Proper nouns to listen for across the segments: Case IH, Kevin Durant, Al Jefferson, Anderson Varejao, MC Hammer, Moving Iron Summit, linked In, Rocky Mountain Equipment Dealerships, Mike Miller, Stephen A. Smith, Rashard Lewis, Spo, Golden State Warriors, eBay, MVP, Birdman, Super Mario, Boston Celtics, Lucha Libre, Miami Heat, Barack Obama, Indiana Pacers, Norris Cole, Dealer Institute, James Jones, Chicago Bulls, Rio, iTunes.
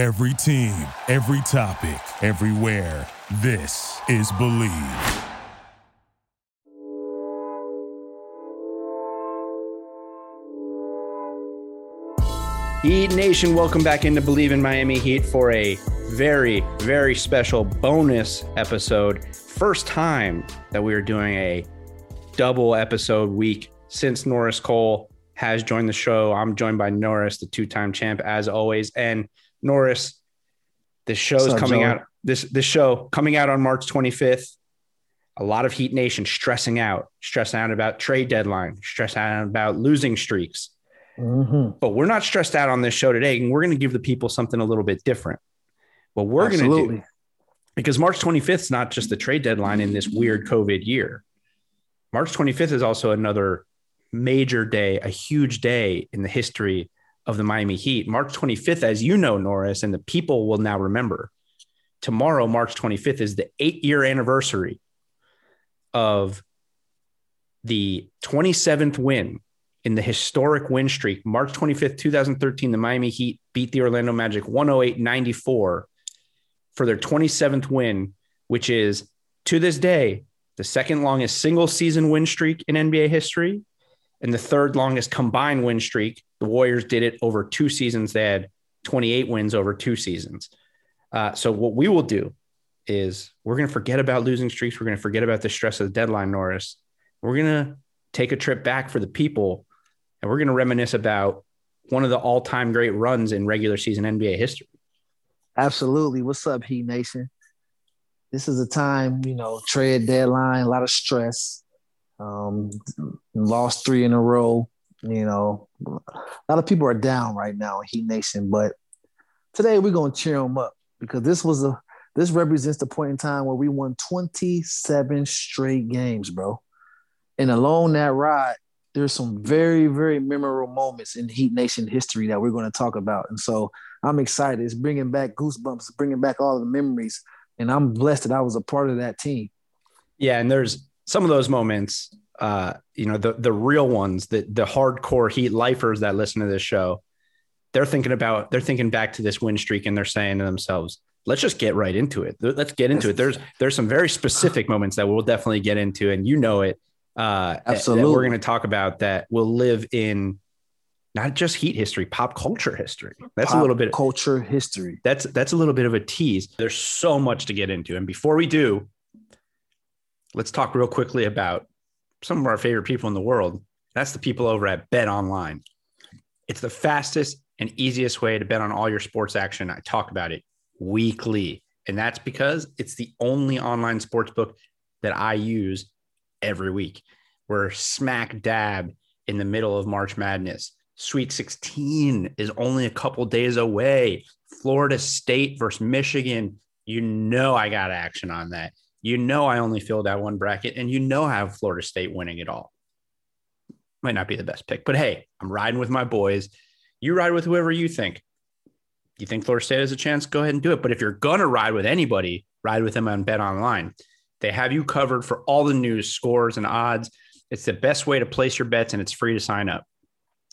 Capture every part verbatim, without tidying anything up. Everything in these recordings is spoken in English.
Every team, every topic, everywhere. This is Believe. Heat Nation, welcome back into Believe in Miami Heat for a very, very special bonus episode. First time that we are doing a double episode week since Norris Cole has joined the show. I'm joined by Norris, the two-time champ, as always. And Norris, the show's coming out. This this show coming out on March twenty-fifth. A lot of Heat Nation stressing out, stressing out about trade deadline, stressing out about losing streaks. Mm-hmm. But we're not stressed out on this show today, and we're going to give the people something a little bit different. What we're going to do, because March twenty-fifth is not just the trade deadline in this weird COVID year. March twenty-fifth is also another major day, a huge day in the history of the Miami Heat. March twenty-fifth, as you know, Norris, and the people will now remember, tomorrow, March twenty-fifth, is the eight-year anniversary of the twenty-seventh win in the historic win streak. March twenty-fifth, twenty thirteen, the Miami Heat beat the Orlando Magic one oh eight to ninety-four for their twenty-seventh win, which is, to this day, the second longest single season win streak in N B A history and the third longest combined win streak. The Warriors did it over two seasons. They had twenty-eight wins over two seasons. Uh, so what we will do is we're going to forget about losing streaks. We're going to forget about the stress of the deadline, Norris. We're going to take a trip back for the people, and we're going to reminisce about one of the all-time great runs in regular season N B A history. Absolutely. What's up, Heat Nation? This is a time, you know, trade deadline, a lot of stress. Um, lost three in a row. You know, a lot of people are down right now in Heat Nation, but today we're going to cheer them up because this was a this represents the point in time where we won twenty-seven straight games, bro. And along that ride, there's some very, very memorable moments in Heat Nation history that we're going to talk about. And so I'm excited. It's bringing back goosebumps, bringing back all of the memories. And I'm blessed that I was a part of that team. Yeah, and there's some of those moments, uh, you know, the the real ones, the, the hardcore Heat lifers that listen to this show, they're thinking about, they're thinking back to this win streak and they're saying to themselves, let's just get right into it. Let's get into it. There's there's some very specific moments that we'll definitely get into, and you know it. Uh, Absolutely. That we're going to talk about that will live in not just Heat history, pop culture history. That's pop a little bit culture history. That's, that's a little bit of a tease. There's so much to get into. And before we do, let's talk real quickly about some of our favorite people in the world. That's the people over at BetOnline. It's the fastest and easiest way to bet on all your sports action. I talk about it weekly, and that's because it's the only online sports book that I use every week. We're smack dab in the middle of March Madness. Sweet sixteen is only a couple days away. Florida State versus Michigan. You know I got action on that. You know I only filled out one bracket, and you know I have Florida State winning it all. Might not be the best pick, but hey, I'm riding with my boys. You ride with whoever you think. You think Florida State has a chance? Go ahead and do it. But if you're going to ride with anybody, ride with them on BetOnline. They have you covered for all the news, scores, and odds. It's the best way to place your bets, and it's free to sign up.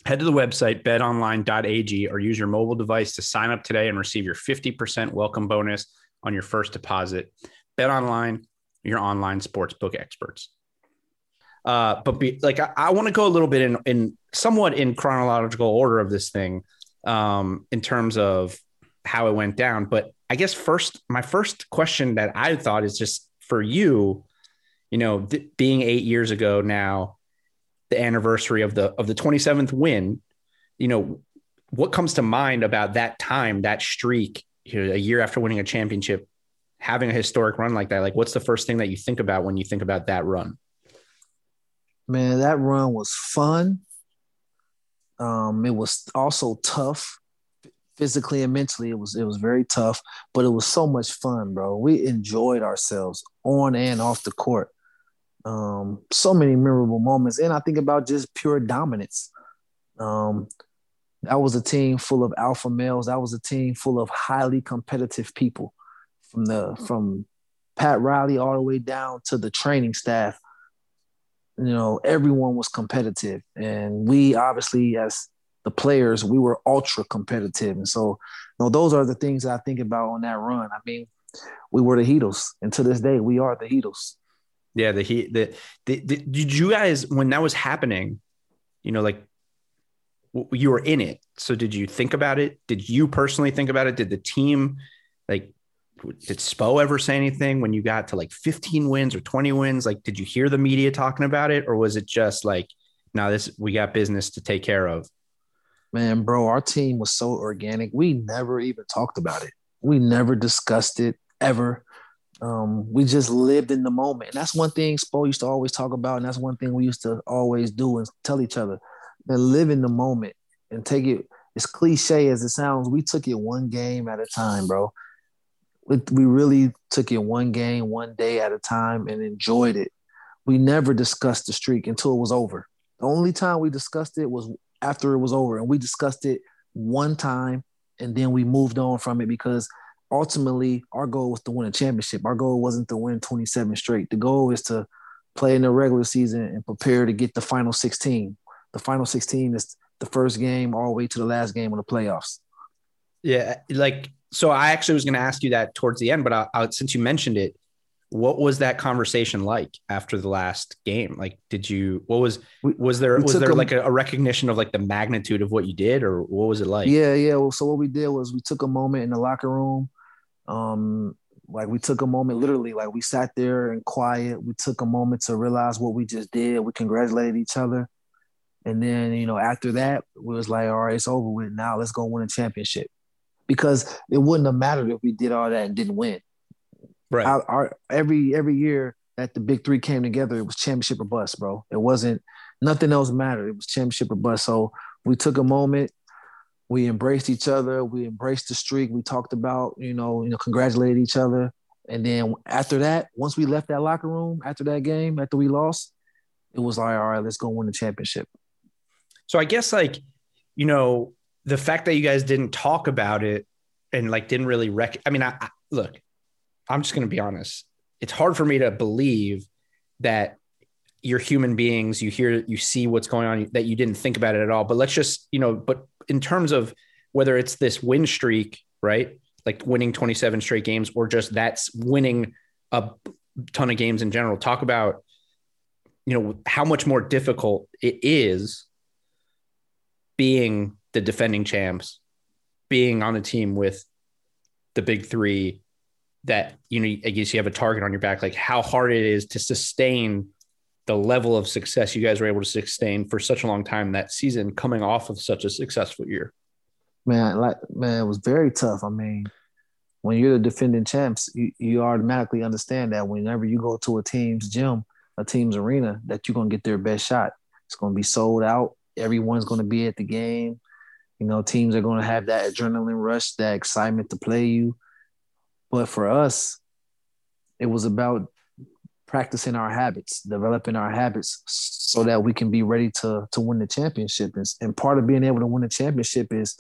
Head to the website, bet online dot a g, or use your mobile device to sign up today and receive your fifty percent welcome bonus on your first deposit. BetOnline, your online sportsbook experts. Uh, but be, like I, I want to go a little bit in, in somewhat in chronological order of this thing um, in terms of how it went down. But I guess first, my first question that I thought is just, for you, you know, th- being eight years ago now, the anniversary of the of the twenty-seventh win, you know, what comes to mind about that time, that streak, you know, a year after winning a championship, having a historic run like that? Like, what's the first thing that you think about when you think about that run? Man, that run was fun. Um, it was also tough. Physically and mentally, it was it was very tough, but it was so much fun, bro. We enjoyed ourselves on and off the court. Um, so many memorable moments, and I think about just pure dominance. Um, that was a team full of alpha males. That was a team full of highly competitive people, from the from Pat Riley all the way down to the training staff. You know, everyone was competitive, and we obviously as the players, we were ultra competitive. And so, you know, those are the things I think about on that run. I mean, we were the Heatles, and to this day, we are the Heatles. Yeah, the Heat. The, the, the did you guys, when that was happening, you know, like you were in it. So did you think about it? Did you personally think about it? Did the team, like, did Spo ever say anything when you got to like fifteen wins or twenty wins? Like, did you hear the media talking about it, or was it just like, no, this, we got business to take care of? Man, bro, our team was so organic. We never even talked about it. We never discussed it ever. Um, we just lived in the moment. And that's one thing Spo used to always talk about. And that's one thing we used to always do and tell each other, man, live in the moment and take it. As cliche as it sounds, we took it one game at a time, bro. We, we really took it one game, one day at a time, and enjoyed it. We never discussed the streak until it was over. The only time we discussed it was after it was over. And we discussed it one time, and then we moved on from it, because ultimately our goal was to win a championship. Our goal wasn't to win twenty-seven straight. The goal is to play in the regular season and prepare to get the final sixteen. The final sixteen is the first game all the way to the last game of the playoffs. Yeah, like, so I actually was going to ask you that towards the end, but I, I, since you mentioned it, what was that conversation like after the last game? Like, did you, what was, was there, was there like a, a recognition of like the magnitude of what you did, or what was it like? Yeah, yeah. Well, so what we did was we took a moment in the locker room. Um, like we took a moment, literally, like we sat there in quiet. We took a moment to realize what we just did. We congratulated each other. And then, you know, after that, we was like, all right, it's over with. Now let's go win a championship, because it wouldn't have mattered if we did all that and didn't win. Right. Our, our, every every year that the big three came together, it was championship or bust, bro. It wasn't, nothing else mattered. It was championship or bust. So we took a moment. We embraced each other. We embraced the streak. We talked about, you know, you know, congratulated each other. And then after that, once we left that locker room, after that game, after we lost, it was like, all right, let's go win the championship. So I guess, like, you know, the fact that you guys didn't talk about it and like didn't really rec- – I mean, I, I look, I'm just going to be honest. It's hard for me to believe that you're human beings. You hear, you see what's going on, that you didn't think about it at all. But let's just, you know, but in terms of whether it's this win streak, right, like winning twenty-seven straight games, or just that's winning a ton of games in general, talk about, you know, how much more difficult it is being – the defending champs, being on a team with the big three that, you know, I guess you have a target on your back, like how hard it is to sustain the level of success you guys were able to sustain for such a long time that season, coming off of such a successful year. Man, like, man, it was very tough. I mean, when you're the defending champs, you, you automatically understand that whenever you go to a team's gym, a team's arena, that you're going to get their best shot. It's going to be sold out. Everyone's going to be at the game. You know, teams are going to have that adrenaline rush, that excitement to play you. But for us, it was about practicing our habits, developing our habits so that we can be ready to, to win the championship. And, and part of being able to win a championship is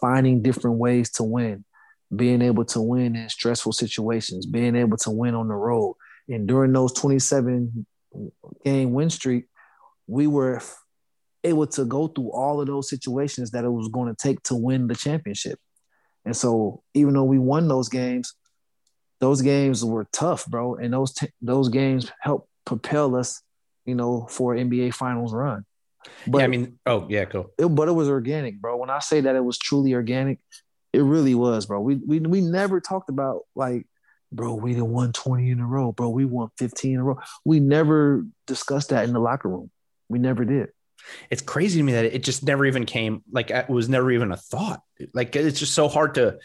finding different ways to win, being able to win in stressful situations, being able to win on the road. And during those twenty-seven game win streak, we were – able to go through all of those situations that it was going to take to win the championship. And so even though we won those games, those games were tough, bro. And those, t- those games helped propel us, you know, for N B A finals run. But yeah, I mean, Oh yeah, cool. It, but it was organic, bro. When I say that it was truly organic, it really was, bro. We, we, we never talked about like, bro, we done won twenty in a row, bro. We won fifteen in a row. We never discussed that in the locker room. We never did. It's crazy to me that it just never even came, like it was never even a thought. Like, it's just so hard to,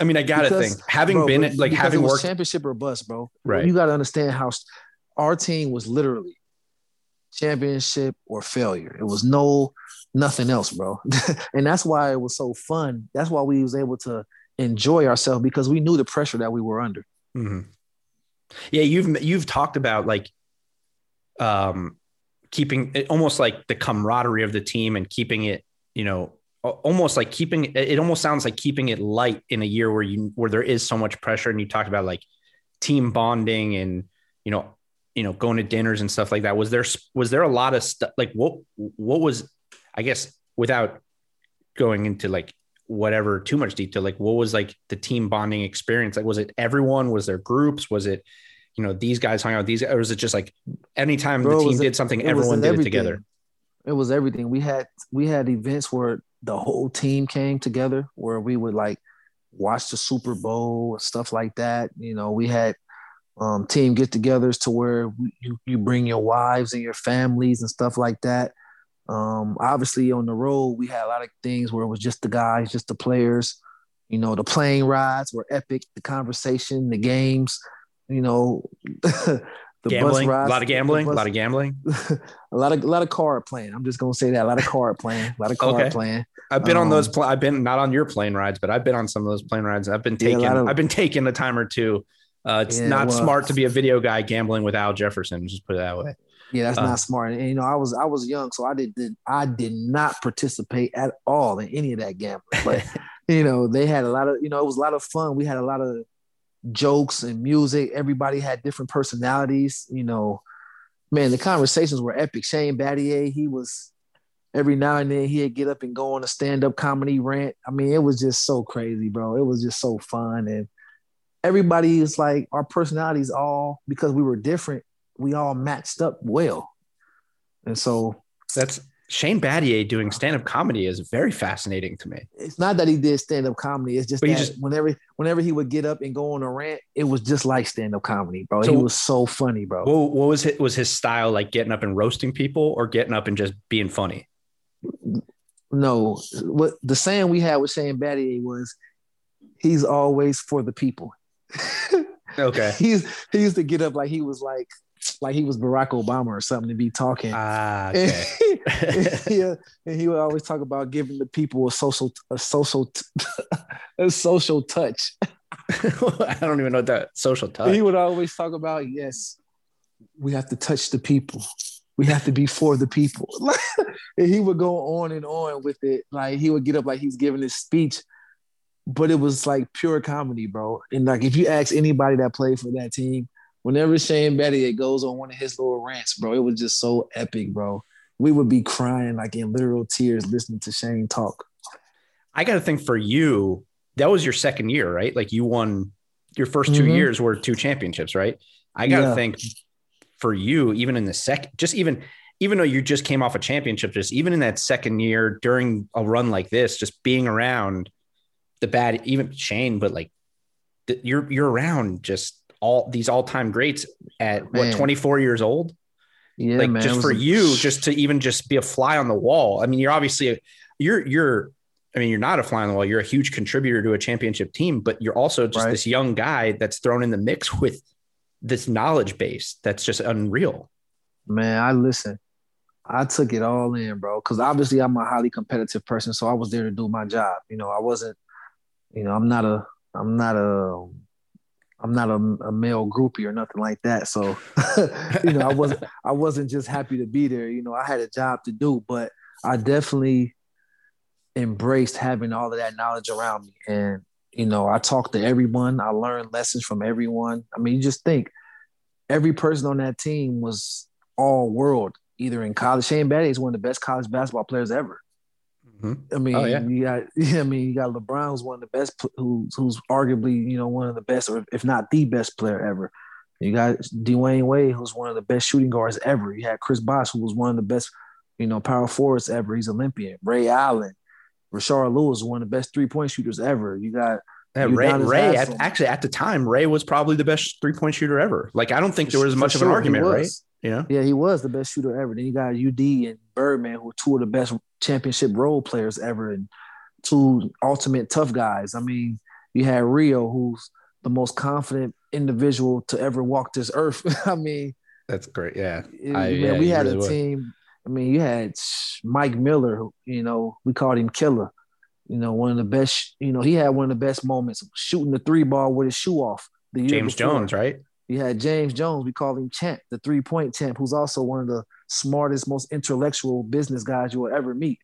I mean, I got to think, having bro, been like having worked championship or bust, bro, right. You got to understand how our team was literally championship or failure. It was no, nothing else, bro. And that's why it was so fun. That's why we was able to enjoy ourselves, because we knew the pressure that we were under. Mm-hmm. Yeah. You've, you've talked about like, um, keeping it almost like the camaraderie of the team and keeping it, you know, almost like keeping it, it almost sounds like keeping it light in a year where you, where there is so much pressure. And you talked about like team bonding and, you know, you know, going to dinners and stuff like that. Was there, was there a lot of stuff? Like what, what was, I guess, without going into like whatever too much detail, like what was like the team bonding experience? Like, was it everyone? Was there groups? Was it, you know, these guys hung out, these, or was it just like anytime Bro, the team did something, it, everyone it did everything. It together? It was everything. We had, we had events where the whole team came together, where we would like watch the Super Bowl and stuff like that. You know, we had um, team get-togethers to where you, you bring your wives and your families and stuff like that. Um, obviously on the road, we had a lot of things where it was just the guys, just the players. You know, the plane rides were epic, the conversation, the games, you know, the gambling, bus rides, a lot of gambling, bus, a lot of gambling, a lot of, a lot of card playing. I'm just going to say that a lot of card playing, a lot of card okay. playing. I've been um, on those, pl- I've been not on your plane rides, but I've been on some of those plane rides. I've been taking, yeah, of, I've been taking a time or two. Uh, it's yeah, not well, smart to be a video guy gambling with Al Jefferson. Just put it that way. Yeah, that's uh, not smart. And, you know, I was I was young, so I did, did I did not participate at all in any of that gambling. But you know, they had a lot of, you know, it was a lot of fun. We had a lot of jokes and music. Everybody had different personalities. You know, man, the conversations were epic. Shane Battier, he was every now and then he'd get up and go on a stand-up comedy rant. I mean, it was just so crazy, bro. It was just so fun. And everybody is like, our personalities all, because we were different, we all matched up well. And so that's Shane Battier doing stand-up comedy is very fascinating to me. It's not that he did stand-up comedy. It's just but that just, whenever, whenever he would get up and go on a rant, it was just like stand-up comedy, bro. So he was so funny, bro. What, what was his, was his style? Like getting up and roasting people or getting up and just being funny? No, what the saying we had with Shane Battier was, he's always for the people. Okay. He's, he used to get up like he was like, like he was Barack Obama or something to be talking. Ah, okay. And, and, yeah, and he would always talk about giving the people a social, a social, a social touch. I don't even know that social touch. And he would always talk about, yes, we have to touch the people. We have to be for the people. And he would go on and on with it. Like he would get up like he's giving his speech, but it was like pure comedy, bro. And like if you ask anybody that played for that team, whenever Shane Battier goes on one of his little rants, bro, it was just so epic, bro. We would be crying like in literal tears listening to Shane talk. I got to think for you, that was your second year, right? Like you won your first two mm-hmm. years were two championships, right? I got to yeah. think for you, even in the second, just even, even though you just came off a championship, just even in that second year during a run like this, just being around the bad, even Shane, but like the, you're, you're around just all these all-time greats at man. What, twenty-four years old? Yeah, like man, just for a... you, just to even just be a fly on the wall. I mean, you're obviously a, you're, you're, I mean, you're not a fly on the wall. You're a huge contributor to a championship team, but you're also just right. this young guy that's thrown in the mix with this knowledge base. That's just unreal, man. I listen, I took it all in, bro. Cause obviously I'm a highly competitive person. So I was there to do my job. You know, I wasn't, you know, I'm not a, I'm not a, I'm not a, a male groupie or nothing like that. So, you know, I wasn't, I wasn't just happy to be there. You know, I had a job to do, but I definitely embraced having all of that knowledge around me. And, you know, I talked to everyone. I learned lessons from everyone. I mean, you just think every person on that team was all world, either in college. Shane Battier is one of the best college basketball players ever. I mean, oh, yeah. you got. Yeah, I mean, you got LeBron, who's one of the best, who, who's arguably, you know, one of the best, or if not the best player ever. You got Dwayne Wade, who's one of the best shooting guards ever. You had Chris Bosh, who was one of the best, you know, power forwards ever. He's Olympian. Ray Allen, Rashard Lewis, one of the best three point shooters ever. You got yeah, Ray. Ray at, actually, at the time, Ray was probably the best three point shooter ever. Like, I don't think there was much sure, of an argument, right? Yeah, yeah, he was the best shooter ever. Then you got U D and Birdman, who were two of the best championship role players ever and two ultimate tough guys. I mean, you had Rio, who's the most confident individual to ever walk this earth. I mean, that's great. Yeah, it, I, man, yeah we had really a was. team. I mean, you had Mike Miller, who, you know, we called him Killer. You know, one of the best. You know, he had one of the best moments shooting the three ball with his shoe off. The year James before. Jones, right? You had James Jones. We call him Champ, the three-point champ, who's also one of the smartest, most intellectual business guys you will ever meet.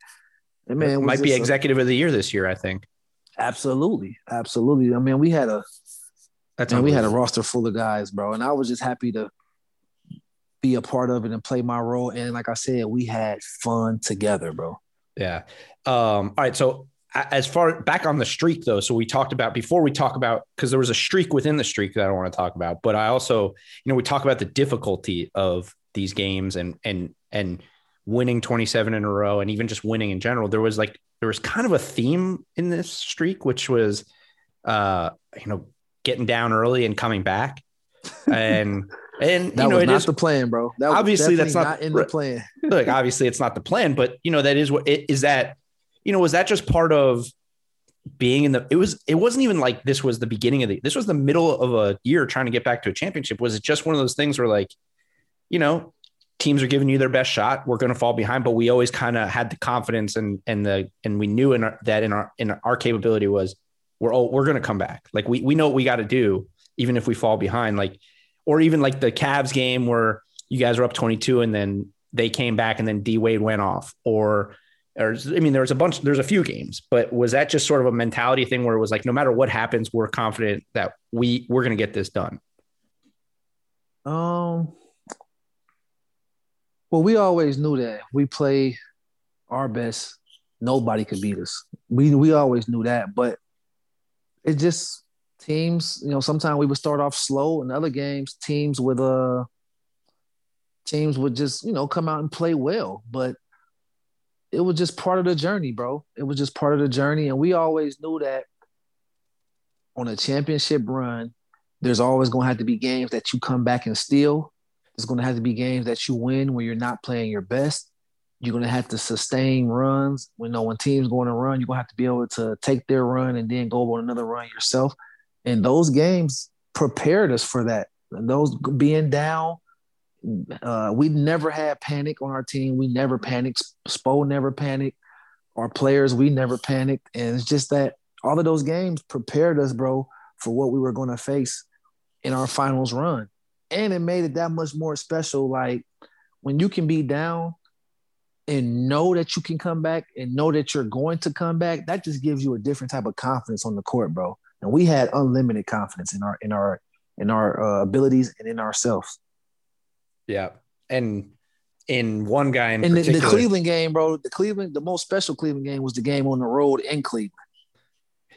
And man, it might be executive a, of the year this year, I think. Absolutely, absolutely. I mean, we had a That's man, we had a roster full of guys, bro, and I was just happy to be a part of it and play my role. And like I said, we had fun together, bro. Yeah. Um, all right. So as far back on the streak, though, so we talked about before we talk about because there was a streak within the streak that I want to talk about. But I also, you know, we talk about the difficulty of these games and and and winning twenty-seven in a row and even just winning in general. There was like there was kind of a theme in this streak, which was, uh, you know, getting down early and coming back. And and that you know was it not is, the plan, bro. That obviously, that's not, not in the plan. Look, obviously, it's not the plan, but you know that is what it is. That you know was that just part of being in the? It was. It wasn't even like this was the beginning of the. This was the middle of a year trying to get back to a championship. Was it just one of those things where like, you know, teams are giving you their best shot. We're going to fall behind, but we always kind of had the confidence and and the and we knew in our, that in our in our capability was we're all we're going to come back. Like we we know what we got to do. Even if we fall behind, like, or even like the Cavs game where you guys were up twenty-two and then they came back and then D Wade went off or, or, I mean, there was a bunch, there's a few games, but was that just sort of a mentality thing where it was like, no matter what happens, we're confident that we we're going to get this done? Um, well, we always knew that we play our best. Nobody could beat us. We, we always knew that, but it just, teams, you know, sometimes we would start off slow. In other games, teams would, uh, teams would just, you know, come out and play well. But it was just part of the journey, bro. It was just part of the journey, and we always knew that on a championship run, there's always going to have to be games that you come back and steal. There's going to have to be games that you win when you're not playing your best. You're going to have to sustain runs when no one team's going to run. You're going to have to be able to take their run and then go on another run yourself. And those games prepared us for that. And those being down, uh, we never had panic on our team. We never panicked. Spo never panicked. Our players, we never panicked. And it's just that all of those games prepared us, bro, for what we were going to face in our finals run. And it made it that much more special. Like when you can be down and know that you can come back and know that you're going to come back, that just gives you a different type of confidence on the court, bro. And we had unlimited confidence in our in our in our uh, abilities and in ourselves. Yeah, and in one guy in and the, the Cleveland game, bro. The Cleveland, the most special Cleveland game was the game on the road in Cleveland.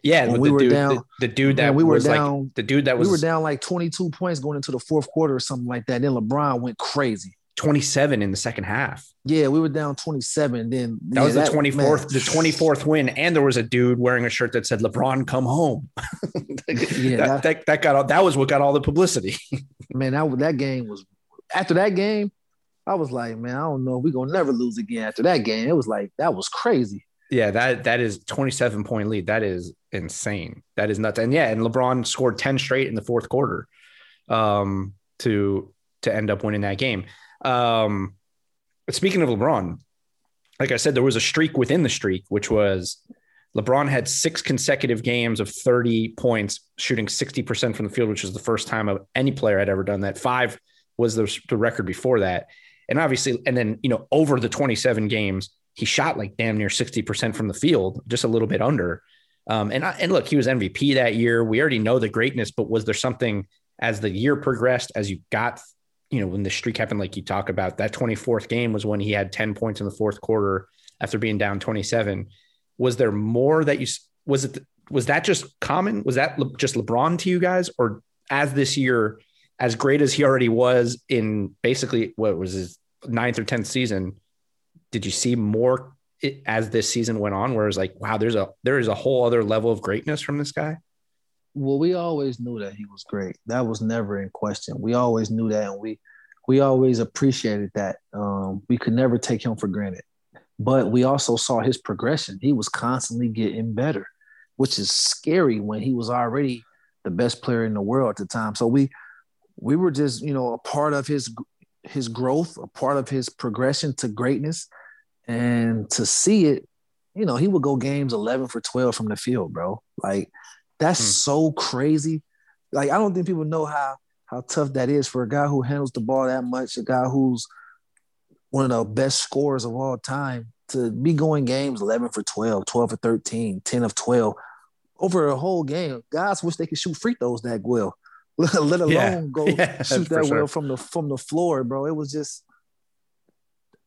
Yeah, when we the were dude, down. The, the dude that we were was down, like the dude that was we were down like twenty-two points going into the fourth quarter or something like that. Then LeBron went crazy. twenty-seven in the second half. Yeah, we were down twenty-seven. Then that yeah, was the that, twenty-fourth, man. The twenty-fourth win, and there was a dude wearing a shirt that said "LeBron, come home." that, yeah, that, that, that got all, that was what got all the publicity. Man, that that game was. After that game, I was like, man, I don't know, we are gonna never lose again. After that game, it was like that was crazy. Yeah, that that is twenty-seven point lead. That is insane. That is nuts. And yeah, and LeBron scored ten straight in the fourth quarter, um, to to end up winning that game. Um, speaking of LeBron, like I said, there was a streak within the streak, which was LeBron had six consecutive games of thirty points, shooting sixty percent from the field, which was the first time of any player had ever done that. Five was the, the record before that. And obviously, and then, you know, over the twenty-seven games, he shot like damn near sixty percent from the field, just a little bit under. Um, and I, and look, he was M V P that year. We already know the greatness, but was there something as the year progressed, as you got, you know, when the streak happened, like you talk about, that twenty-fourth game was when he had ten points in the fourth quarter after being down twenty-seven. Was there more that you, was it, was that just common? Was that Le, just LeBron to you guys? Or as this year, as great as he already was in basically what was his ninth or tenth season, did you see more as this season went on where it was like, wow, there's a, there is a whole other level of greatness from this guy? Well, we always knew that he was great. That was never in question. We always knew that, and we we always appreciated that. Um, we could never take him for granted. But we also saw his progression. He was constantly getting better, which is scary when he was already the best player in the world at the time. So we we were just, you know, a part of his his growth, a part of his progression to greatness. And to see it, you know, he would go games eleven for twelve from the field, bro. Like – That's hmm. so crazy. Like, I don't think people know how how tough that is for a guy who handles the ball that much, a guy who's one of the best scorers of all time, to be going games eleven for twelve, twelve for thirteen, ten of twelve over a whole game. Guys wish they could shoot free throws that well, let alone yeah. go yeah, shoot that well sure. from the from the floor, bro. It was just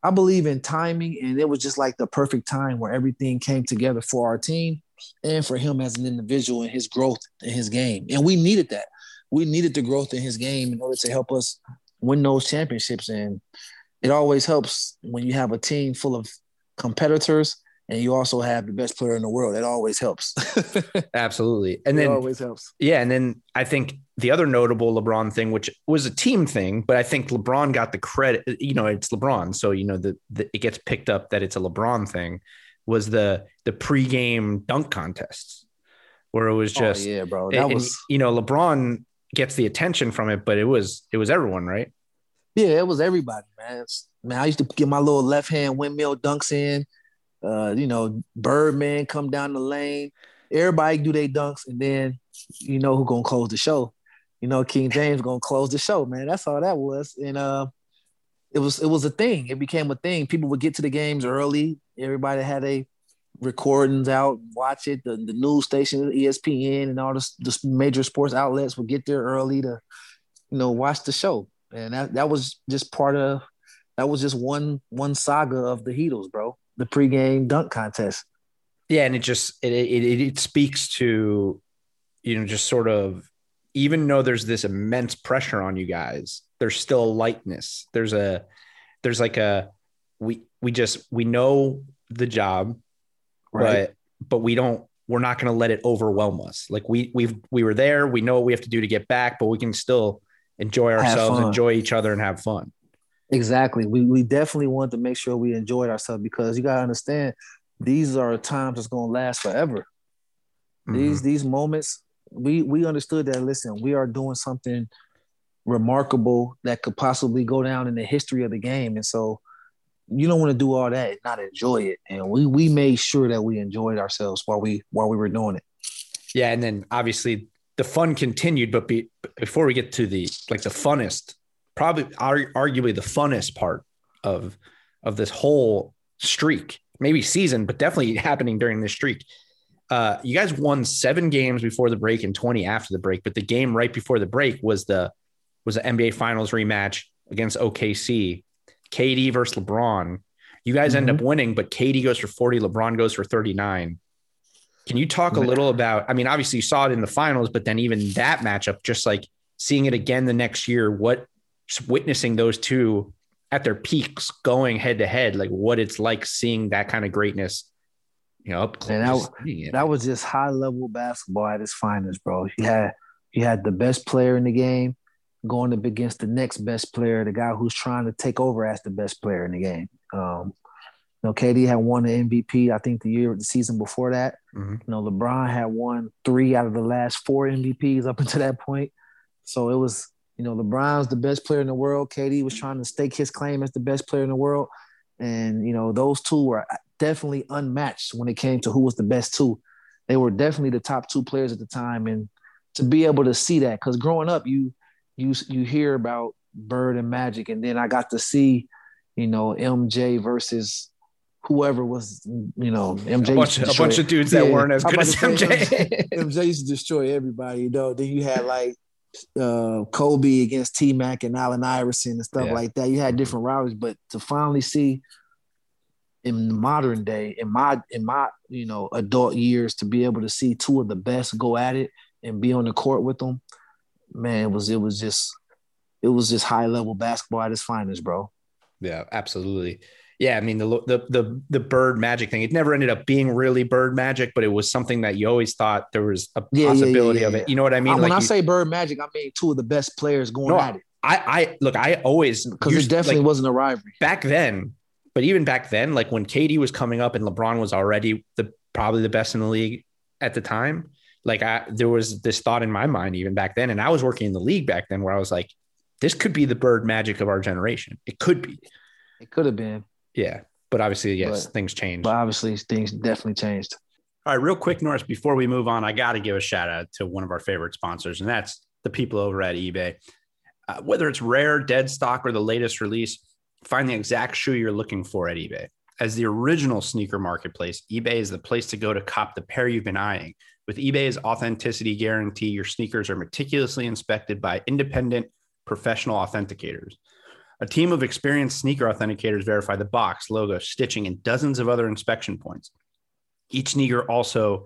I believe in timing, and it was just like the perfect time where everything came together for our team and for him as an individual and his growth in his game. And we needed that. We needed the growth in his game in order to help us win those championships. And it always helps when you have a team full of competitors and you also have the best player in the world. It always helps. Absolutely. And it then always helps. Yeah. And then I think the other notable LeBron thing, which was a team thing, but I think LeBron got the credit, you know, it's LeBron. So, you know, the, the it gets picked up that it's a LeBron thing, was the, the pregame dunk contests where it was just, oh, yeah, bro. That and, was, you know, LeBron gets the attention from it, but it was, it was everyone, right? Yeah. It was everybody, man. It's, man, I used to get my little left hand windmill dunks in. Uh, you know, Birdman come down the lane. Everybody do their dunks, and then you know who gonna close the show. You know, King James gonna close the show, man. That's all that was. And uh, it was it was a thing. It became a thing. People would get to the games early. Everybody had a recordings out, watch it. The, the news stations, E S P N, and all the, the major sports outlets would get there early to, you know, watch the show. And that that was just part of that was just one one saga of the Heatles, bro. The pregame dunk contest. Yeah. And it just, it, it, it speaks to, you know, just sort of, even though there's this immense pressure on you guys, there's still lightness. There's a, there's like a, we, we just, we know the job, right. but, but we don't, we're not going to let it overwhelm us. Like we, we've, we were there, we know what we have to do to get back, but we can still enjoy ourselves, enjoy each other, and have fun. Exactly. We we definitely wanted to make sure we enjoyed ourselves, because you got to understand, these are times that's going to last forever. Mm-hmm. These these moments, we we understood that, listen, we are doing something remarkable that could possibly go down in the history of the game. And so you don't want to do all that and not enjoy it. And we we made sure that we enjoyed ourselves while we while we were doing it. Yeah, and then obviously the fun continued, but be, before we get to the like the funnest probably arguably the funnest part of, of this whole streak, maybe season, but definitely happening during this streak. Uh, you guys won seven games before the break and twenty after the break, but the game right before the break was the, was the N B A Finals rematch against O K C, K D versus LeBron. You guys mm-hmm. end up winning, but K D goes for forty. LeBron goes for thirty-nine. Can you talk a little about, I mean, obviously you saw it in the finals, but then even that matchup, just like seeing it again the next year, what, just witnessing those two at their peaks going head to head, like what it's like seeing that kind of greatness, you know, up close. That, that was just high level basketball at its finest, bro. You had, you had the best player in the game going up against the next best player, the guy who's trying to take over as the best player in the game. Um, you know, K D had won the M V P, I think the year, the season before that. Mm-hmm. You know, LeBron had won three out of the last four M V Ps up until that point. So it was, you know, LeBron's the best player in the world. K D was trying to stake his claim as the best player in the world. And, you know, those two were definitely unmatched when it came to who was the best two. They were definitely the top two players at the time. And to be able to see that, because growing up, you you you hear about Bird and Magic. And then I got to see, you know, M J versus whoever was, you know, M J. A bunch, a bunch of dudes yeah. that weren't as good as M J. M J used to destroy everybody, you know. Then you had, like, Uh, Kobe against T-Mac and Allen Iverson and stuff yeah. like that. You had different rivals, but to finally see in the modern day, in my in my you know adult years, to be able to see two of the best go at it and be on the court with them, man, it was it was just it was just high level basketball at its finest, bro. Yeah, absolutely. Yeah, I mean the the the the Bird Magic thing. It never ended up being really Bird Magic, but it was something that you always thought there was a yeah, possibility yeah, yeah, yeah. of it. You know what I mean? When like I you, say Bird Magic, I mean two of the best players going no, at it. I, I look, I always because it definitely like, wasn't a rivalry back then. But even back then, like when K D was coming up and LeBron was already the probably the best in the league at the time. Like I, there was this thought in my mind even back then, and I was working in the league back then, where I was like, this could be the Bird Magic of our generation. It could be. It could have been. Yeah, but obviously, yes, but, things changed. But obviously, things definitely changed. All right, real quick, Norris, before we move on, I got to give a shout out to one of our favorite sponsors, and that's the people over at eBay. Uh, whether it's rare, dead stock, or the latest release, find the exact shoe you're looking for at eBay. As the original sneaker marketplace, eBay is the place to go to cop the pair you've been eyeing. With eBay's authenticity guarantee, your sneakers are meticulously inspected by independent professional authenticators. A team of experienced sneaker authenticators verify the box, logo, stitching, and dozens of other inspection points. Each sneaker also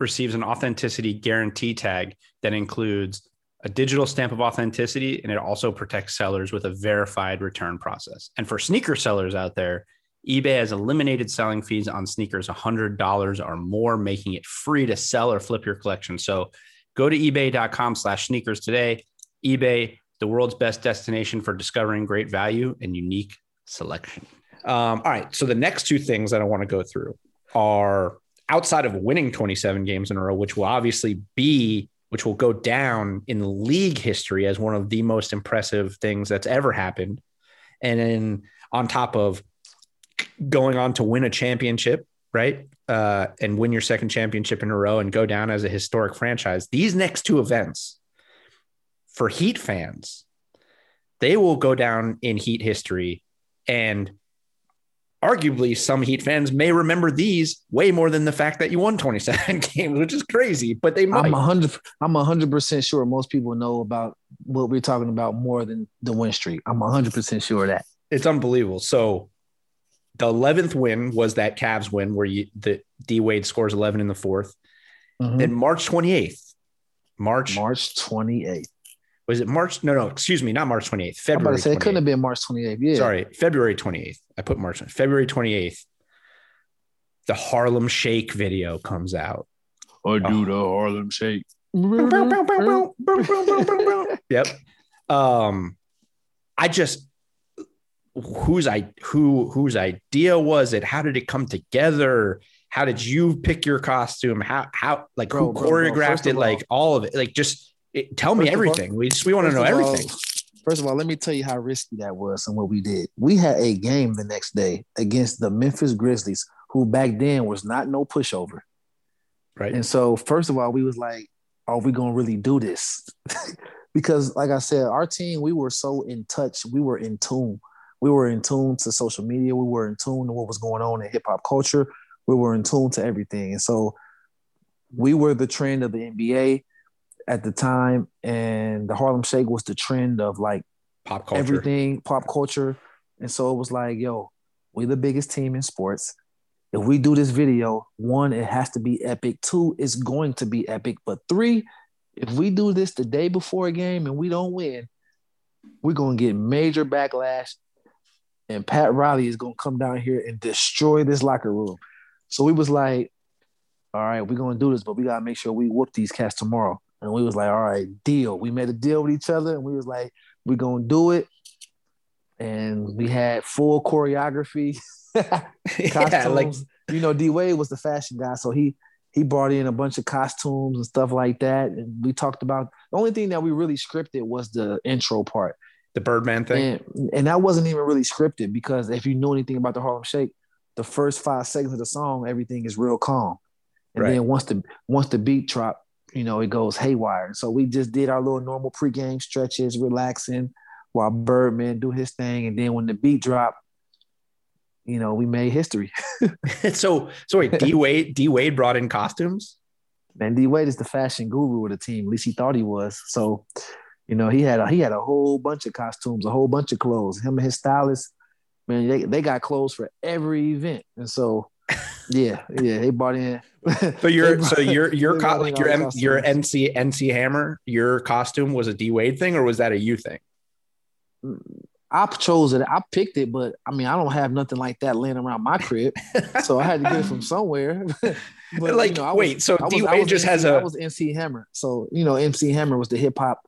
receives an authenticity guarantee tag that includes a digital stamp of authenticity, and it also protects sellers with a verified return process. And for sneaker sellers out there, eBay has eliminated selling fees on sneakers one hundred dollars or more, making it free to sell or flip your collection. So go to ebay.com slash sneakers today. eBay, the world's best destination for discovering great value and unique selection. Um, all right. So the next two things that I want to go through are outside of winning twenty-seven games in a row, which will obviously be, which will go down in league history as one of the most impressive things that's ever happened. And then on top of going on to win a championship, right? Uh, and win your second championship in a row and go down as a historic franchise. These next two events for Heat fans, they will go down in Heat history, and arguably some Heat fans may remember these way more than the fact that you won twenty-seven games, which is crazy, but they might. I'm one hundred, I'm one hundred percent sure most people know about what we're talking about more than the win streak. I'm one hundred percent sure of that. It's unbelievable. So the eleventh win was that Cavs win where you, the D Wade scores eleven in the fourth. Mm-hmm. Then March twenty-eighth, March, March twenty-eighth. Was it March? No, no, excuse me. Not March twenty-eighth. February. I say, it couldn't have been March twenty-eighth. Yeah. Sorry. February twenty-eighth. I put March, February twenty-eighth. The Harlem Shake video comes out. I do the Harlem Shake. Yep. Um, I just, Whose I who whose idea was it? How did it come together? How did you pick your costume? How how like bro, who choreographed bro, bro. it? Like all of it. Like just it, tell first me everything. All, we just, we want to know everything. All, first of all, let me tell you how risky that was and what we did. We had a game the next day against the Memphis Grizzlies, who back then was not no pushover. Right. And so first of all, we was like, are we gonna really do this? Because like I said, our team, we were so in touch, we were in tune. We were in tune to social media. We were in tune to what was going on in hip-hop culture. We were in tune to everything. And so we were the trend of the N B A at the time, and the Harlem Shake was the trend of, like, pop culture. Everything, pop culture. And so it was like, yo, we're the biggest team in sports. If we do this video, one, it has to be epic. Two, it's going to be epic. But three, if we do this the day before a game and we don't win, we're going to get major backlash. And Pat Riley is going to come down here and destroy this locker room. So we was like, all right, we're going to do this, but we got to make sure we whoop these cats tomorrow. And we was like, all right, deal. We made a deal with each other, and we was like, we're going to do it. And we had full choreography. Costumes. Yeah, like- you know, D-Wade was the fashion guy, so he he brought in a bunch of costumes and stuff like that. And we talked about – the only thing that we really scripted was the intro part. The Birdman thing. And, and that wasn't even really scripted, because if you knew anything about the Harlem Shake, the first five seconds of the song, everything is real calm. And right. then once the once the beat drop, you know, it goes haywire. And so we just did our little normal pregame stretches, relaxing, while Birdman do his thing. And then when the beat dropped, you know, we made history. so so wait, D Wade, D Wade brought in costumes? Man, D Wade is the fashion guru of the team. At least he thought he was. So You know, he had a, he had a whole bunch of costumes, a whole bunch of clothes. Him and his stylist, man, they, they got clothes for every event. And so, yeah, yeah, they brought in. So your brought, so your your co- like your M, your M C M C Hammer, your costume was a D Wade thing, or was that a you thing? I chose it. I picked it, but I mean, I don't have nothing like that laying around my crib, so I had to get it from somewhere. But like, you know, I was, wait, so D Wade just M C, has a. I was M C Hammer, so you know, M C Hammer was the hip hop.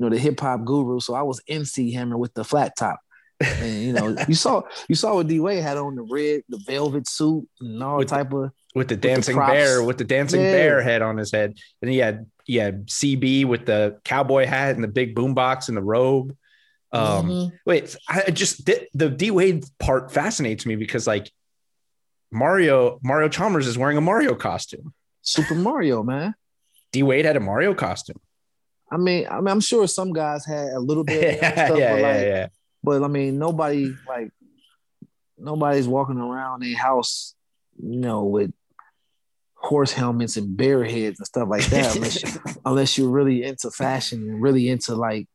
You know, the hip hop guru. So I was M C Hammer with the flat top, and you know, you saw you saw what D-Wade had on, the red, the velvet suit, and all with type of with the with dancing the bear, with the dancing yeah. bear head on his head, and he had he had C B with the cowboy hat and the big boombox and the robe. Um, mm-hmm. Wait, I just the, the D-Wade part fascinates me, because like Mario Mario Chalmers is wearing a Mario costume. Super Mario, man. D-Wade had a Mario costume. I mean, I mean, I'm sure some guys had a little bit of that stuff, yeah, but, yeah, like, yeah. but I mean, nobody like nobody's walking around their house, you know, with horse helmets and bear heads and stuff like that, unless, you, unless you're really into fashion and really into like,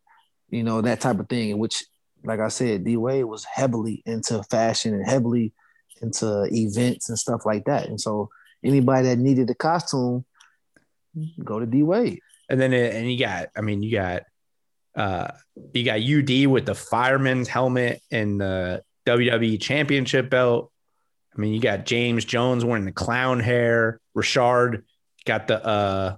you know, that type of thing, which like I said, D-Wade was heavily into fashion and heavily into events and stuff like that. And so anybody that needed a costume, go to D-Wade. And then it, and you got, I mean, you got uh, you got U D with the fireman's helmet and the W W E championship belt. I mean, you got James Jones wearing the clown hair. Rashard got the uh,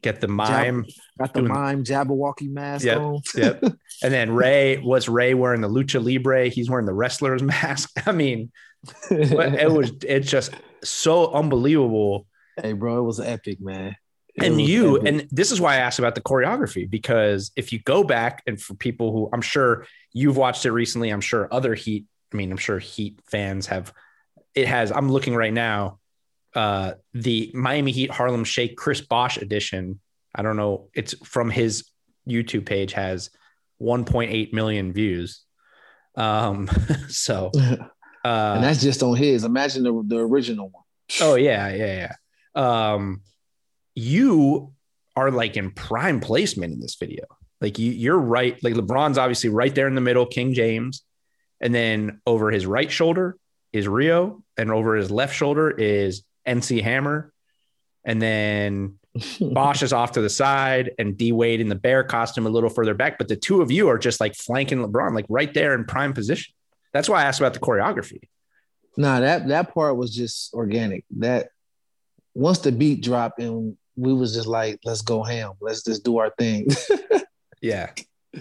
got the mime. Jab, got the mime Jabberwocky mask yep, on. Yep. And then Ray, what's Ray wearing? The Lucha Libre. He's wearing the wrestler's mask. I mean, it was it's just so unbelievable. Hey, bro, it was epic, man. It and you, epic. And this is why I asked about the choreography, because if you go back, and for people who, I'm sure you've watched it recently, I'm sure other Heat, I mean, I'm sure Heat fans have, it has, I'm looking right now, uh, the Miami Heat Harlem Shake Chris Bosh edition. I don't know. It's from his YouTube page, has one point eight million views. Um, so, uh, and that's just on his, imagine the, the original one. Oh yeah. Yeah. Yeah. Um, you are like in prime placement in this video. Like you, you're right. Like LeBron's obviously right there in the middle, King James. And then over his right shoulder is Rio, and over his left shoulder is M C Hammer. And then Bosh is off to the side, and D Wade in the bear costume a little further back. But the two of you are just like flanking LeBron, like right there in prime position. That's why I asked about the choreography. No, that, that part was just organic. That once the beat dropped and we was just like, let's go ham. Let's just do our thing. Yeah.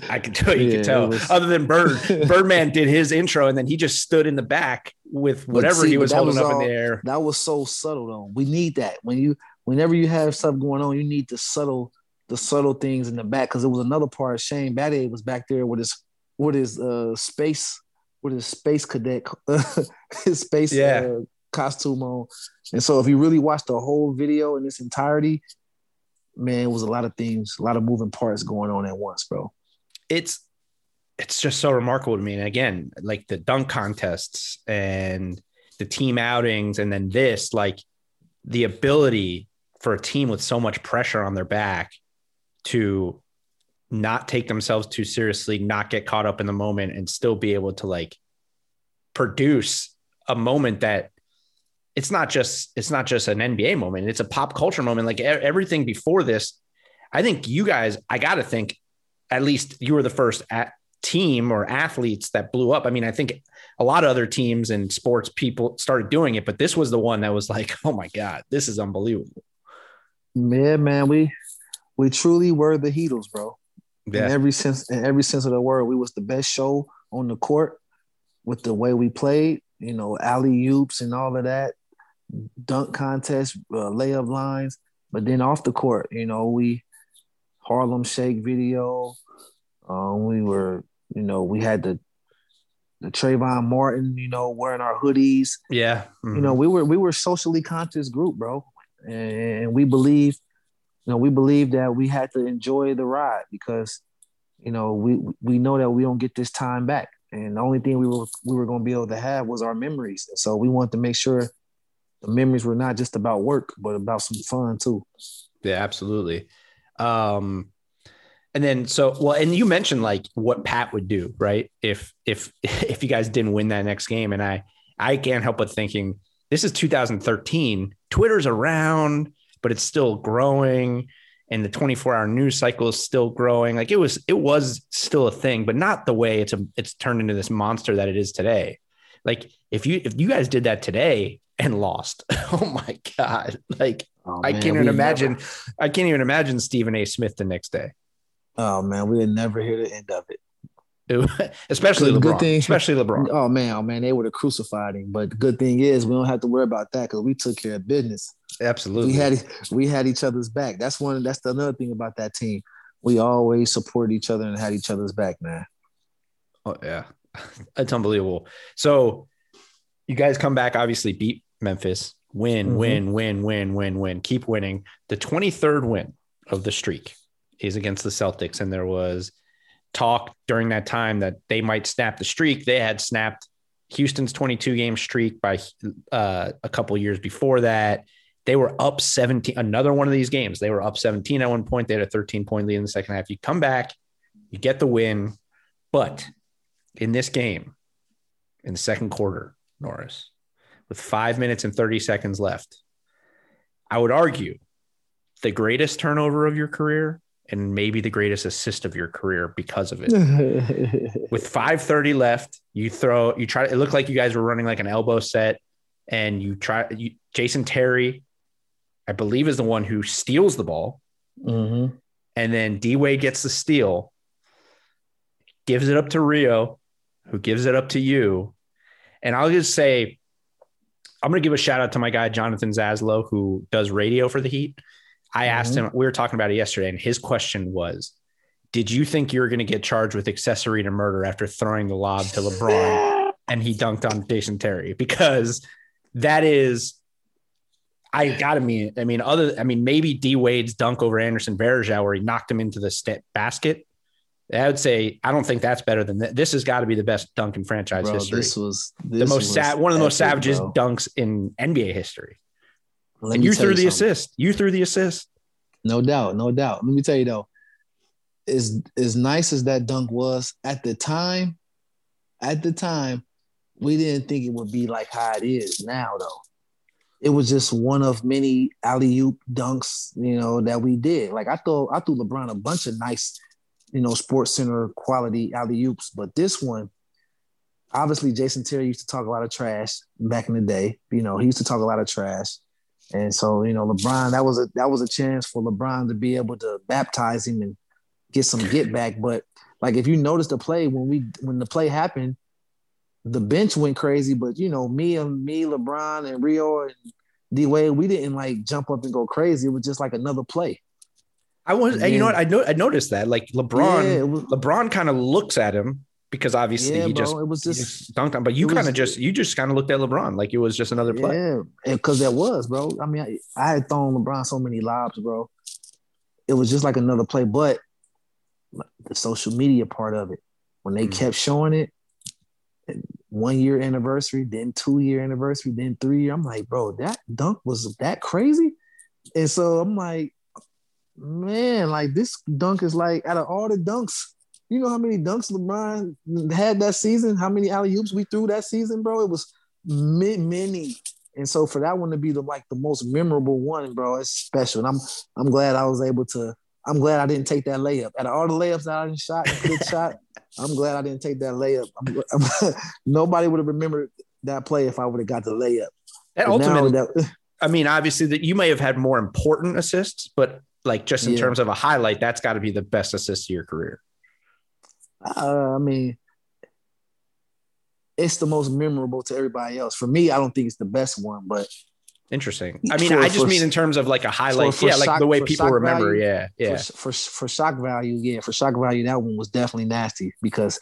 I can tell you yeah, can tell. Was... Other than Bird, Birdman did his intro, and then he just stood in the back with whatever see, he was holding was all, up in the air. That was so subtle, though. We need that when you, whenever you have stuff going on, you need the subtle, the subtle things in the back. Because it was another part. Shane Battier was back there with his, with his uh, space, with his space cadet, his space yeah. uh, costume on. And so, if you really watch the whole video in its entirety, man, it was a lot of things, a lot of moving parts going on at once, bro. It's it's just so remarkable to me. And again, like the dunk contests and the team outings, and then this, like the ability for a team with so much pressure on their back to not take themselves too seriously, not get caught up in the moment, and still be able to like produce a moment that it's not just it's not just an N B A moment. It's a pop culture moment. Like everything before this, I think you guys, I got to think, at least you were the first at team or athletes that blew up. I mean, I think a lot of other teams and sports people started doing it, but this was the one that was like, oh my God, this is unbelievable. Yeah, man, we, we truly were the Heatles, bro. Yeah. In every sense, in every sense of the word, we was the best show on the court with the way we played, you know, alley-oops and all of that, dunk contest, uh, layup lines, but then off the court, you know, we, Harlem Shake video. Um, we were, you know, we had the the Trayvon Martin, you know, wearing our hoodies. Yeah, mm-hmm. You know, we were we were a socially conscious group, bro, and we believe, you know, we believe that we had to enjoy the ride because, you know, we we know that we don't get this time back, and the only thing we were we were going to be able to have was our memories. And so we wanted to make sure the memories were not just about work, but about some fun too. Yeah, absolutely. Um, and then, so, well, and you mentioned like what Pat would do, right? If, if, if you guys didn't win that next game. And I, I can't help but thinking this is two thousand thirteen, Twitter's around, but it's still growing. And the twenty-four hour news cycle is still growing. Like it was, it was still a thing, but not the way it's, a, it's turned into this monster that it is today. Like if you, if you guys did that today and lost, oh my God, like, Oh, I man, can't even imagine. Never, I can't even imagine Stephen A. Smith the next day. Oh man, we would never hear the end of it. it especially good LeBron. Good thing, especially LeBron. Oh man, oh man, they would have crucified him. But the good thing is, we don't have to worry about that because we took care of business. Absolutely, we had we had each other's back. That's one. That's the another thing about that team. We always supported each other and had each other's back, man. Oh yeah, it's unbelievable. So you guys come back, obviously beat Memphis. Win, mm-hmm. win, win, win, win, win. Keep winning. The twenty-third win of the streak is against the Celtics. And there was talk during that time that they might snap the streak. They had snapped Houston's twenty-two game streak by uh, a couple years before that. They were up seventeen. Another one of these games. They were up seventeen at one point. They had a thirteen point lead in the second half. You come back, you get the win, but in this game, in the second quarter, Norris, with five minutes and thirty seconds left, I would argue the greatest turnover of your career and maybe the greatest assist of your career because of it. With five thirty left, you throw, you try, it looked like you guys were running like an elbow set, and you try, you, Jason Terry, I believe, is the one who steals the ball. Mm-hmm. And then D-Wade gets the steal, gives it up to Rio, who gives it up to you. And I'll just say, I'm going to give a shout out to my guy, Jonathan Zaslow, who does radio for the Heat. I mm-hmm. asked him, we were talking about it yesterday, and his question was, did you think you were going to get charged with accessory to murder after throwing the lob to LeBron and he dunked on Jason Terry? Because that is, I got to mean, I mean, other, I mean, maybe D Wade's dunk over Anderson Varejao where he knocked him into the step basket. I would say, I don't think that's better than that. This has got to be the best dunk in franchise bro, history. This was this the most sad, one of the most epic, savagest bro. dunks in N B A history. Let and you threw you the something. assist. You threw the assist. No doubt. No doubt. Let me tell you though, as, as nice as that dunk was at the time, at the time, we didn't think it would be like how it is now though. It was just one of many alley-oop dunks, you know, that we did. Like I thought, I threw LeBron a bunch of nice, you know, Sports Center quality alley-oops, but this one, obviously, Jason Terry used to talk a lot of trash back in the day. You know, he used to talk a lot of trash, and so you know, LeBron, that was a that was a chance for LeBron to be able to baptize him and get some get back. But like, if you notice the play when we when the play happened. The bench went crazy, but you know, me and me, LeBron and Rio and D-Wade, we didn't like jump up and go crazy. It was just like another play. I was, and then, you know what? I know I noticed that. Like LeBron, yeah, was, LeBron kind of looks at him because obviously yeah, he, bro, just, it was just, he just dunked on. But you kind of just you just kind of looked at LeBron like it was just another play. Yeah, because that was, bro. I mean, I, I had thrown LeBron so many lobs, bro. It was just like another play. But the social media part of it, when they mm. kept showing it. One year anniversary, then two year anniversary, then three year. I'm like, bro, that dunk was that crazy. And so I'm like, man, like this dunk is like out of all the dunks, you know how many dunks LeBron had that season? How many alley-oops we threw that season, bro? It was many. And so for that one to be the like the most memorable one, bro, it's special. And I'm I'm glad I was able to. I'm glad I didn't take that layup. Out of all the layups that I didn't shot, good shot, I'm glad I didn't take that layup. I'm, I'm, nobody would have remembered that play if I would have got the layup. That ultimately, that, I mean, obviously that you may have had more important assists, but like just in yeah. terms of a highlight, that's got to be the best assist of your career. Uh, I mean, it's the most memorable to everybody else. For me, I don't think it's the best one, but. Interesting. I mean, for, I just for, mean in terms of like a highlight, for, for yeah, shock, like the way people remember, value, yeah, yeah. For, for for shock value, yeah, for shock value, that one was definitely nasty because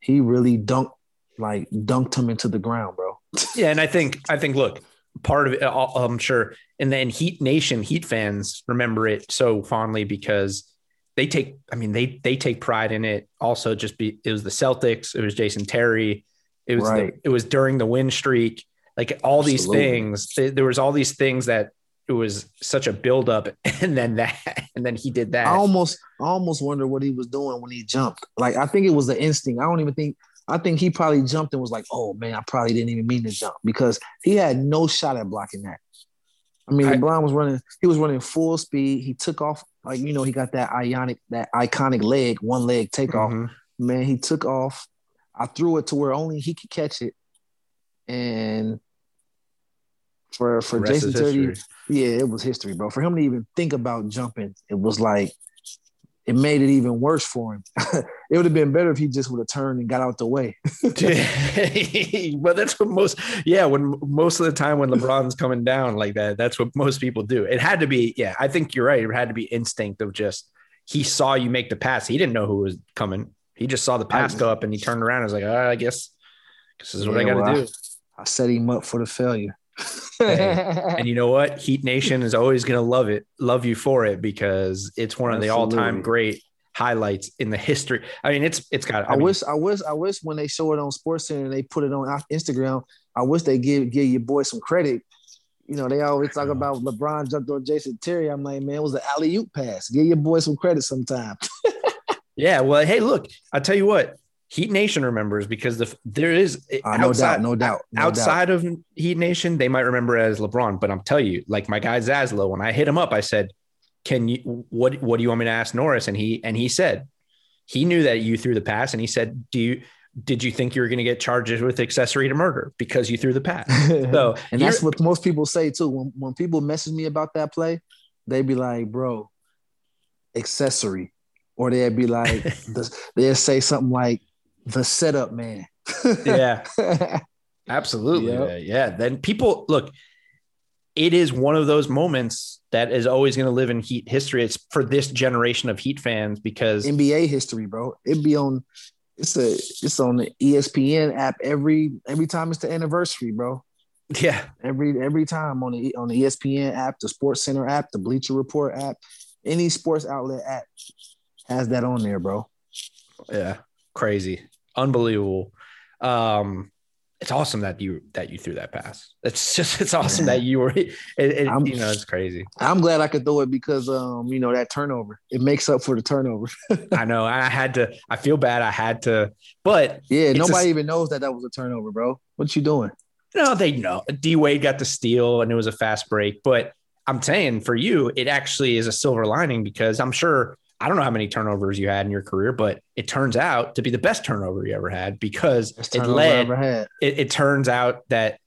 he really dunked, like dunked him into the ground, bro. Yeah, and I think I think look, part of it, I'm sure, and then Heat Nation, Heat fans remember it so fondly because they take, I mean, they they take pride in it. Also, just be it was the Celtics, it was Jason Terry, it was right. the, it was during the win streak. Like all these Absolutely. things, there was all these things that it was such a buildup, and then that, and then he did that. I almost, I almost wonder what he was doing when he jumped. Like I think it was the instinct. I don't even think. I think he probably jumped and was like, "Oh man, I probably didn't even mean to jump," because he had no shot at blocking that. I mean, LeBron was running. He was running full speed. He took off, like you know, he got that ionic, that iconic leg, one leg takeoff. Mm-hmm. Man, he took off. I threw it to where only he could catch it, and. For for Jason Terry, yeah, it was history, bro. For him to even think about jumping, it was like it made it even worse for him. It would have been better if he just would have turned and got out the way. Well, that's what most, yeah, when most of the time when LeBron's coming down like that, that's what most people do. It had to be, yeah, I think you're right. It had to be instinct of just he saw you make the pass. He didn't know who was coming. He just saw the pass go up and he turned around and was like, all right, I guess this is what yeah, I got to well, do. I, I set him up for the failure. Hey, and you know what? Heat Nation is always going to love it, love you for it, because it's one of Absolutely. the all-time great highlights in the history. I mean, it's it's got. I, I mean, wish, I wish, I wish when they show it on SportsCenter and they put it on Instagram, I wish they give give your boy some credit. You know, they always talk about LeBron jumped on Jason Terry. I'm like, man, it was an alley-oop pass. Give your boy some credit sometime. Yeah, well, hey, look, I tell you what, Heat Nation remembers, because the there is uh, outside, no doubt, no doubt, no outside doubt. of Heat Nation, they might remember as LeBron. But I'm telling you, like my guy Zaslow, when I hit him up, I said, "Can you what? What do you want me to ask Norris?" And he and he said he knew that you threw the pass, and he said, "Do you did you think you were going to get charged with accessory to murder because you threw the pass?" So, and that's what most people say too. When when people message me about that play, they be like, "Bro, accessory," or they'd be like, they'd say something like, "The setup man." Yeah, absolutely. Yep. Yeah. Then people look, it is one of those moments that is always going to live in Heat history. It's for this generation of Heat fans, because N B A history, bro, it'd be on, it's a, it's on the E S P N app every, every time it's the anniversary, bro. Yeah. Every, every time on the, on the E S P N app, the Sports Center app, the Bleacher Report app, any sports outlet app has that on there, bro. Yeah. Crazy. Unbelievable. Um, it's awesome that you that you threw that pass. It's just it's awesome that you were. It, it, you know, it's crazy. I'm glad I could throw it because um, you know, that turnover, it makes up for the turnover. I know. I had to. I feel bad. I had to. But yeah, nobody a, even knows that that was a turnover, bro. What you doing? No, they know. D Wade got the steal, and it was a fast break. But I'm saying for you, it actually is a silver lining, because I'm sure. I don't know how many turnovers you had in your career, but it turns out to be the best turnover you ever had, because it led. It, it turns out that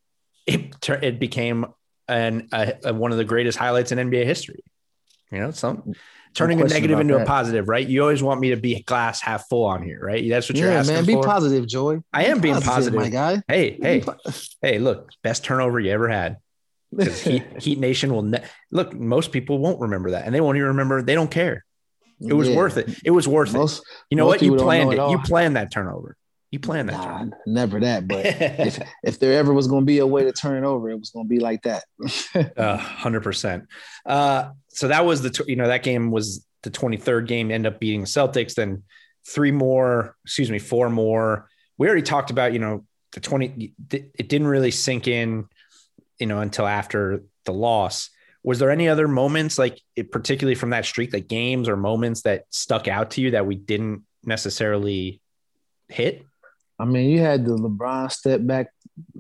it it became an a, a, one of the greatest highlights in N B A history. You know, some turning no a negative into that. a positive, right? You always want me to be glass half full on here, right? That's what yeah, you're asking man, be for. Positive, Joy. I am be being positive, positive, my guy. Hey, hey, po- hey! Look, best turnover you ever had. Heat, Heat Nation will ne- look. Most people won't remember that, and they won't even remember. They don't care. It was yeah. worth it. It was worth most, it. You know what? You planned it. You planned that turnover. You planned that nah, turnover. Never that. But if, if there ever was going to be a way to turn it over, it was going to be like that. uh, one hundred percent. Uh, so that was the, tw- you know, that game was the twenty-third game, end up beating the Celtics. Then three more, excuse me, four more. We already talked about, you know, the twenty, it didn't really sink in, you know, until after the loss. Was there any other moments, like it, particularly from that streak, like games or moments that stuck out to you that we didn't necessarily hit? I mean, you had the LeBron step back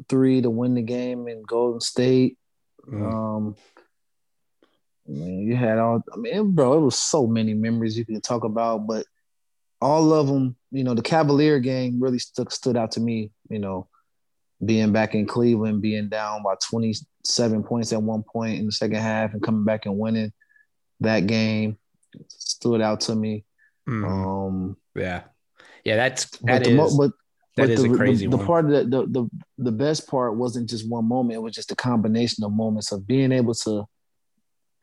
three to win the game in Golden State. Mm. Um, I mean, you had all. I mean, bro, it was so many memories you could talk about, but all of them. You know, the Cavalier game really stuck stood out to me. You know, being back in Cleveland, being down by twenty. Seven points at one point in the second half and coming back and winning that game stood out to me. Mm. Um, yeah, yeah, that's that but is the, but, that but is the, a crazy the, one. The part that the, the the best part wasn't just one moment; it was just a combination of moments of being able to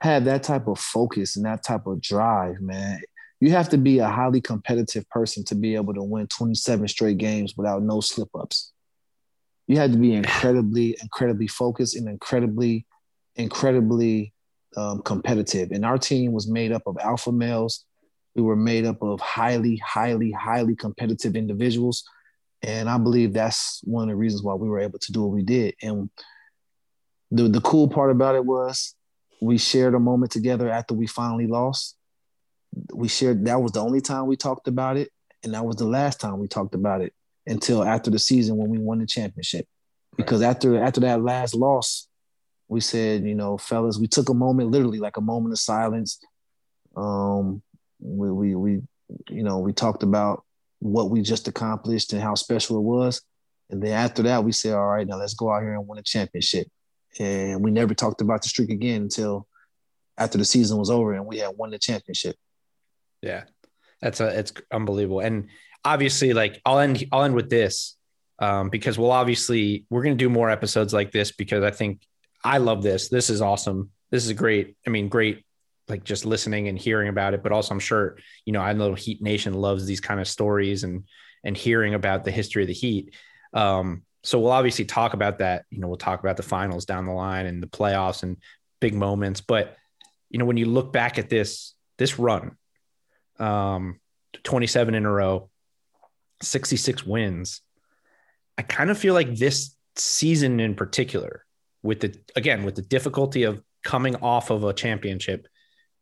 have that type of focus and that type of drive. Man, you have to be a highly competitive person to be able to win twenty-seven straight games without no slip ups. You had to be incredibly, incredibly focused and incredibly, incredibly um, competitive. And our team was made up of alpha males. We were made up of highly, highly, highly competitive individuals. And I believe that's one of the reasons why we were able to do what we did. And the, the cool part about it was we shared a moment together after we finally lost. We shared, that was the only time we talked about it. And that was the last time we talked about it. Until after the season when we won the championship. Because right. after after that last loss, we said, you know, fellas, we took a moment, literally like a moment of silence. Um, we, we, we, you know, we talked about what we just accomplished and how special it was. And then after that, we said, all right, now let's go out here and win a championship. And we never talked about the streak again until after the season was over and we had won the championship. Yeah, that's a, it's unbelievable. And obviously, like I'll end, I'll end with this um, because we'll obviously we're going to do more episodes like this because I think I love this. This is awesome. This is great. I mean, great, like just listening and hearing about it, but also I'm sure, you know, I know Heat Nation loves these kind of stories and, and hearing about the history of the Heat. Um, so we'll obviously talk about that. You know, we'll talk about the finals down the line and the playoffs and big moments. But, you know, when you look back at this, this run, um, twenty-seven in a row, sixty-six wins. I kind of feel like this season in particular, with the, again, with the difficulty of coming off of a championship,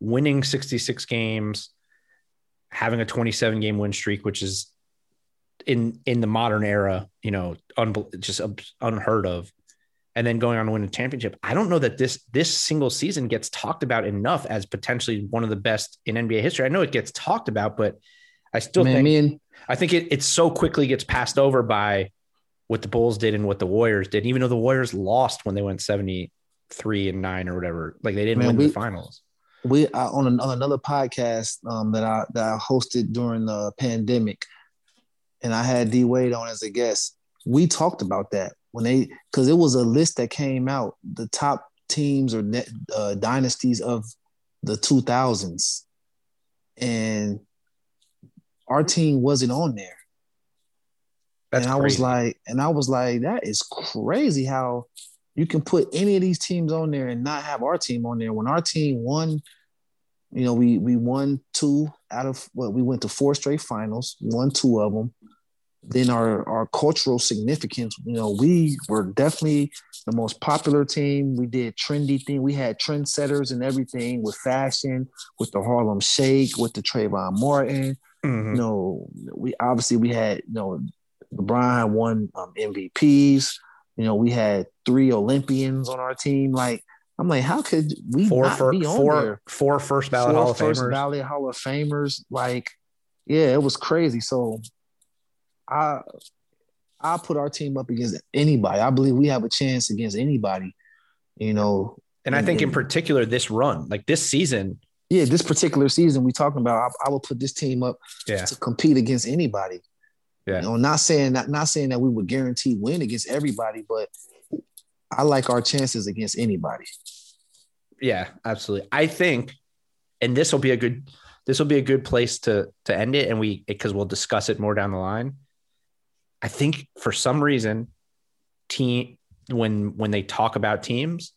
winning sixty-six games, having a twenty-seven game win streak, which is in in the modern era, you know, un, just unheard of, and then going on to win a championship. I don't know that this this single season gets talked about enough as potentially one of the best in N B A history. I know it gets talked about, but I still Man, think I, mean, I think it it so quickly gets passed over by what the Bulls did and what the Warriors did, even though the Warriors lost when they went seventy-three and nine or whatever. Like, they didn't Man, win we, the finals. We are on, an, on another podcast um, that I that I hosted during the pandemic, and I had D Wade on as a guest. We talked about that when they, because it was a list that came out, the top teams or net, uh, dynasties of the two thousands, and our team wasn't on there. That's and I crazy. was like, and I was like, that is crazy how you can put any of these teams on there and not have our team on there. When our team won, you know, we we won two out of what well, we went to four straight finals, won two of them. Then our, our cultural significance, you know, we were definitely the most popular team. We did trendy thing. We had trendsetters and everything with fashion, with the Harlem Shake, with the Trayvon Martin. Mm-hmm. You know, we obviously we had, you know, LeBron won um, M V Ps. You know, we had three Olympians on our team. Like, I'm like, how could we four not for, be on four, there? Four first ballot four Hall of first Famers. Ballot Hall of Famers. Like, yeah, it was crazy. So I I put our team up against anybody. I believe we have a chance against anybody, you know. And, and I think and, in particular this run, like this season. Yeah, this particular season we're talking about, I, I would put this team up yeah. to compete against anybody. Yeah. You know, not saying not, not saying that we would guarantee win against everybody, but I like our chances against anybody. Yeah, absolutely. I think, and this will be a good this will be a good place to to end it, and we because we'll discuss it more down the line. I think for some reason, team when when they talk about teams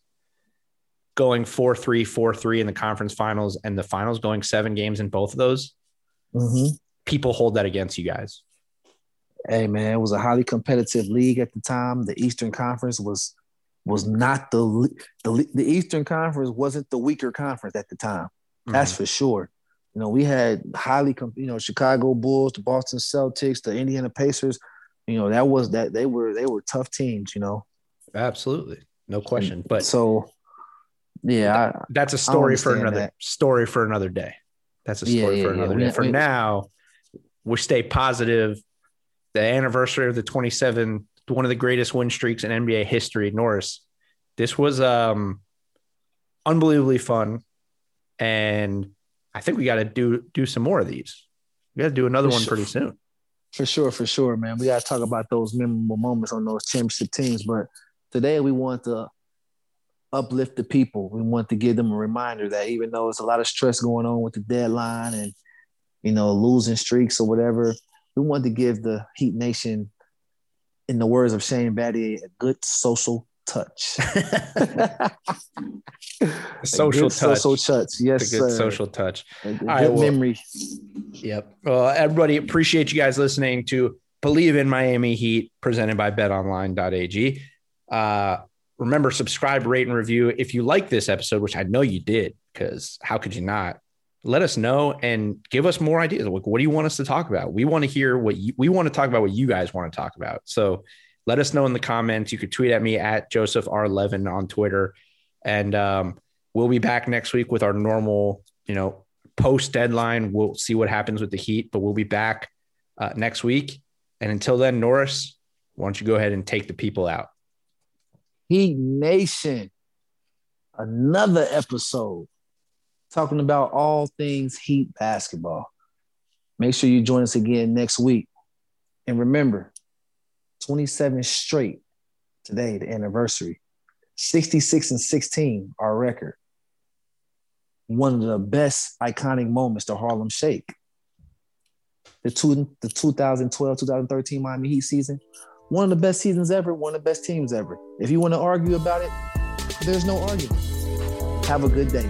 going four three, four three in the conference finals and the finals, going seven games in both of those, mm-hmm. people hold that against you guys. Hey, man, it was a highly competitive league at the time. The Eastern Conference was was not the – the the Eastern Conference wasn't the weaker conference at the time. Mm-hmm. That's for sure. You know, we had highly – you know, Chicago Bulls, the Boston Celtics, the Indiana Pacers. You know, that was – that they were they were tough teams, you know. Absolutely. No question. But so, yeah. That, that's a story for another that. story for another day. That's a story yeah, for yeah, another yeah. day. For we, now, we stay positive. The anniversary of the twenty-seven, one of the greatest win streaks in N B A history, Norris. This was um, unbelievably fun, and I think we got to do do some more of these. We got to do another for one sure. pretty soon. For sure, for sure, man. We got to talk about those memorable moments on those championship teams. But today we want to uplift the people. We want to give them a reminder that even though it's a lot of stress going on with the deadline and, you know, losing streaks or whatever, we wanted to give the Heat Nation, in the words of Shane Battier, a good social touch. social touch. Social touch. Yes, a good sir. Social touch. A good right, memory. Well, yep. Well, everybody, appreciate you guys listening to Believe in Miami Heat, presented by bet online dot a g. Uh, remember, subscribe, rate, and review. If you like this episode, which I know you did, because how could you not? Let us know and give us more ideas. Like, what do you want us to talk about? We want to hear what you, we want to talk about, what you guys want to talk about. So let us know in the comments. You could tweet at me at Joseph R. Levin on Twitter. And um, we'll be back next week with our normal, you know, post deadline. We'll see what happens with the Heat, but we'll be back uh, next week. And until then, Norris, why don't you go ahead and take the people out? Heat Nation, another episode. Talking about all things Heat basketball. Make sure you join us again next week. And remember, twenty-seven straight today, the anniversary, sixty-six and sixteen, our record. One of the best iconic moments, the Harlem Shake. The, two, the twenty twelve, twenty thirteen Miami Heat season, one of the best seasons ever, one of the best teams ever. If you want to argue about it, there's no argument. Have a good day.